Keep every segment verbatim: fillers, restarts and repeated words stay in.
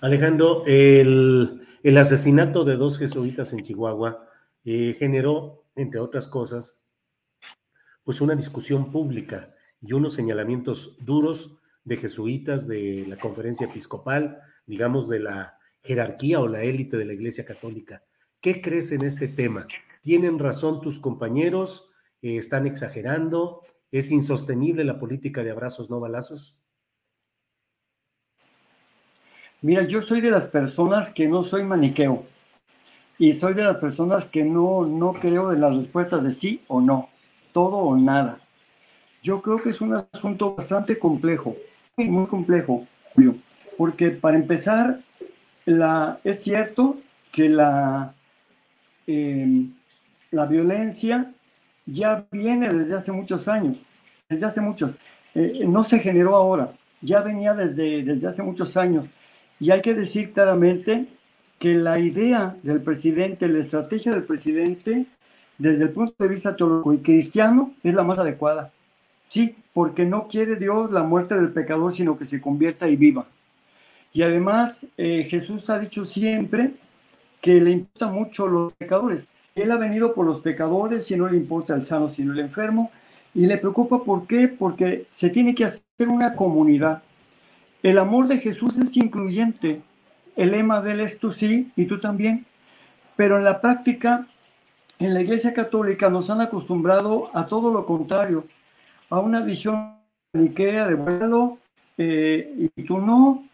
Alejandro, el, el asesinato de dos jesuitas en Chihuahua eh, generó, entre otras cosas, pues una discusión pública y unos señalamientos duros de jesuitas de la Conferencia Episcopal, digamos de la jerarquía o la élite de la Iglesia Católica. ¿Qué crees en este tema? ¿Tienen razón tus compañeros? Eh, ¿Están exagerando? ¿Es insostenible la política de abrazos no balazos? Mira, yo soy de las personas que no soy maniqueo y soy de las personas que no, no creo en las respuestas de sí o no, todo o nada. Yo creo que es un asunto bastante complejo, muy, muy complejo, Julio, porque para empezar, la, es cierto que la, eh, la violencia ya viene desde hace muchos años, desde hace muchos, eh, no se generó ahora, ya venía desde, desde hace muchos años. Y hay que decir claramente que la idea del presidente, la estrategia del presidente, desde el punto de vista teológico y cristiano, es la más adecuada. Sí, porque no quiere Dios la muerte del pecador, sino que se convierta y viva. Y además, eh, Jesús ha dicho siempre que le importa mucho los pecadores. Él ha venido por los pecadores, si no le importa el sano, sino el enfermo. Y le preocupa, ¿por qué? Porque se tiene que hacer una comunidad. El amor de Jesús es incluyente. El lema de él es tú sí y tú también. Pero en la práctica, en la Iglesia Católica nos han acostumbrado a todo lo contrario, a una visión maniquea de vuelo, eh, y tú no.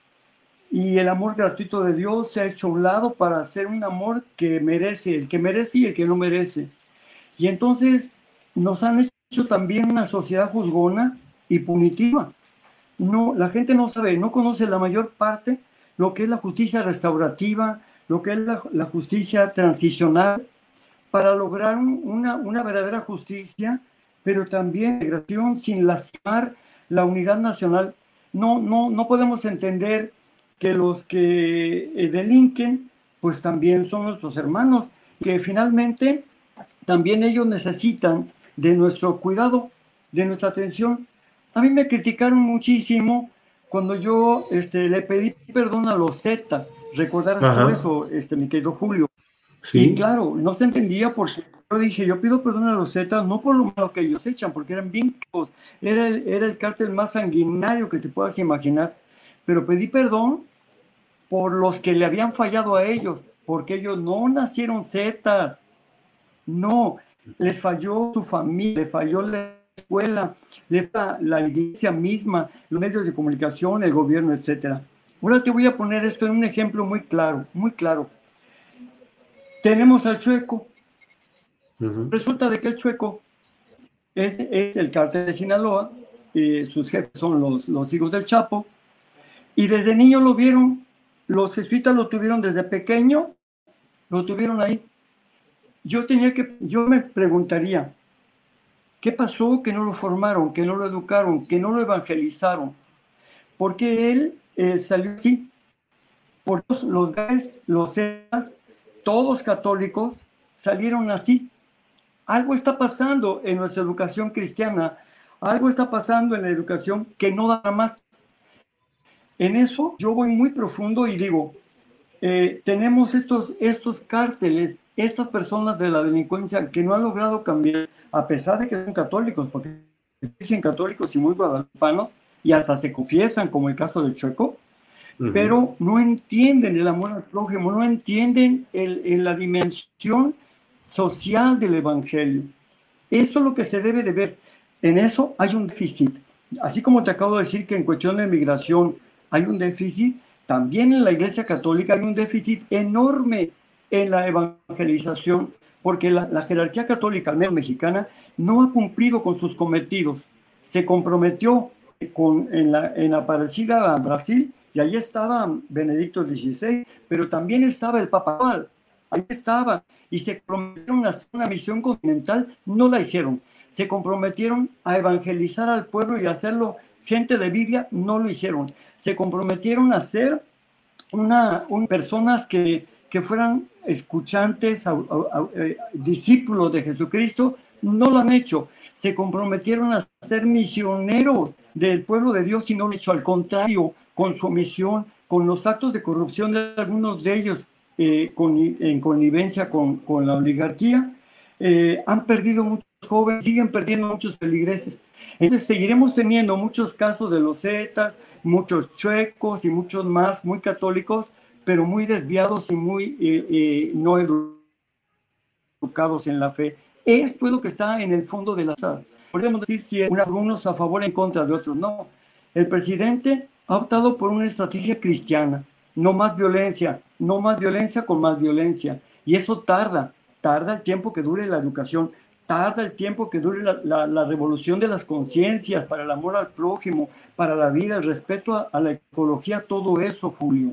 Y el amor gratuito de Dios se ha hecho a un lado para hacer un amor que merece, el que merece y el que no merece. Y entonces nos han hecho también una sociedad juzgona y punitiva. No, la gente no sabe, no conoce la mayor parte lo que es la justicia restaurativa, lo que es la, la justicia transicional, para lograr un, una, una verdadera justicia, pero también integración sin lastimar la unidad nacional. No, no, no podemos entender que los que eh, delinquen, pues también son nuestros hermanos, que finalmente también ellos necesitan de nuestro cuidado, de nuestra atención. A mí me criticaron muchísimo cuando yo este, le pedí perdón a los Zetas, recordarás eso, este, mi querido Julio. ¿Sí? Y claro, no se entendía porque yo dije, yo pido perdón a los Zetas, no por lo malo que ellos echan, porque eran bien chicos, era el, era el cártel más sanguinario que te puedas imaginar, pero pedí perdón por los que le habían fallado a ellos, porque ellos no nacieron Zetas, no, les falló su familia, les falló la escuela, la iglesia misma, los medios de comunicación, el gobierno, etcétera. Ahora te voy a poner esto en un ejemplo muy claro, muy claro. Tenemos al Chueco. Uh-huh. Resulta de que el Chueco es, es el cártel de Sinaloa, eh, sus jefes son los, los hijos del Chapo, y desde niño lo vieron, los jesuitas lo tuvieron desde pequeño, lo tuvieron ahí. Yo tenía que, yo me preguntaría, ¿qué pasó que no lo formaron, que no lo educaron, que no lo evangelizaron? Porque él eh, salió así. Por los, los gays, los Zetas, todos católicos salieron así. Algo está pasando en nuestra educación cristiana, algo está pasando en la educación que no da más. En eso yo voy muy profundo y digo, eh, tenemos estos, estos cárteles, estas personas de la delincuencia que no han logrado cambiar, a pesar de que son católicos, porque dicen católicos y muy guadalupanos, y hasta se confiesan, como el caso del Chueco, uh-huh. pero no entienden el amor al prójimo, no entienden el, el, la dimensión social del evangelio. Eso es lo que se debe de ver. En eso hay un déficit. Así como te acabo de decir que en cuestión de migración hay un déficit, también en la Iglesia Católica hay un déficit enorme en la evangelización, porque la, la jerarquía católica, al menos mexicana, no ha cumplido con sus cometidos. Se comprometió con, en, la, en la parecida a Brasil, y ahí estaba Benedicto dieciséis, pero también estaba el Papa Juan, ahí estaba, y se comprometieron a hacer una misión continental, no la hicieron. Se comprometieron a evangelizar al pueblo y hacerlo gente de Biblia, no lo hicieron. Se comprometieron a ser una, un, personas que, que fueran escuchantes, a, a, a, eh, discípulos de Jesucristo, no lo han hecho. Se comprometieron a ser misioneros del pueblo de Dios y no lo han hecho. Al contrario, con su omisión, con los actos de corrupción de algunos de ellos, eh, con, en connivencia con, con la oligarquía, eh, han perdido mucho. Jóvenes, siguen perdiendo muchos feligreses. Entonces seguiremos teniendo muchos casos de los Zetas, muchos Chuecos y muchos más, muy católicos, pero muy desviados y muy eh, eh, no educados en la fe. Esto es lo que está en el fondo de la sala. Podríamos decir si algunos a favor o en contra de otros. No, el presidente ha optado por una estrategia cristiana. No más violencia, no más violencia con más violencia. Y eso tarda, tarda el tiempo que dure la educación. Tarda el tiempo que dure la, la, la revolución de las conciencias, para el amor al prójimo, para la vida, el respeto a, a la ecología, todo eso, Julio.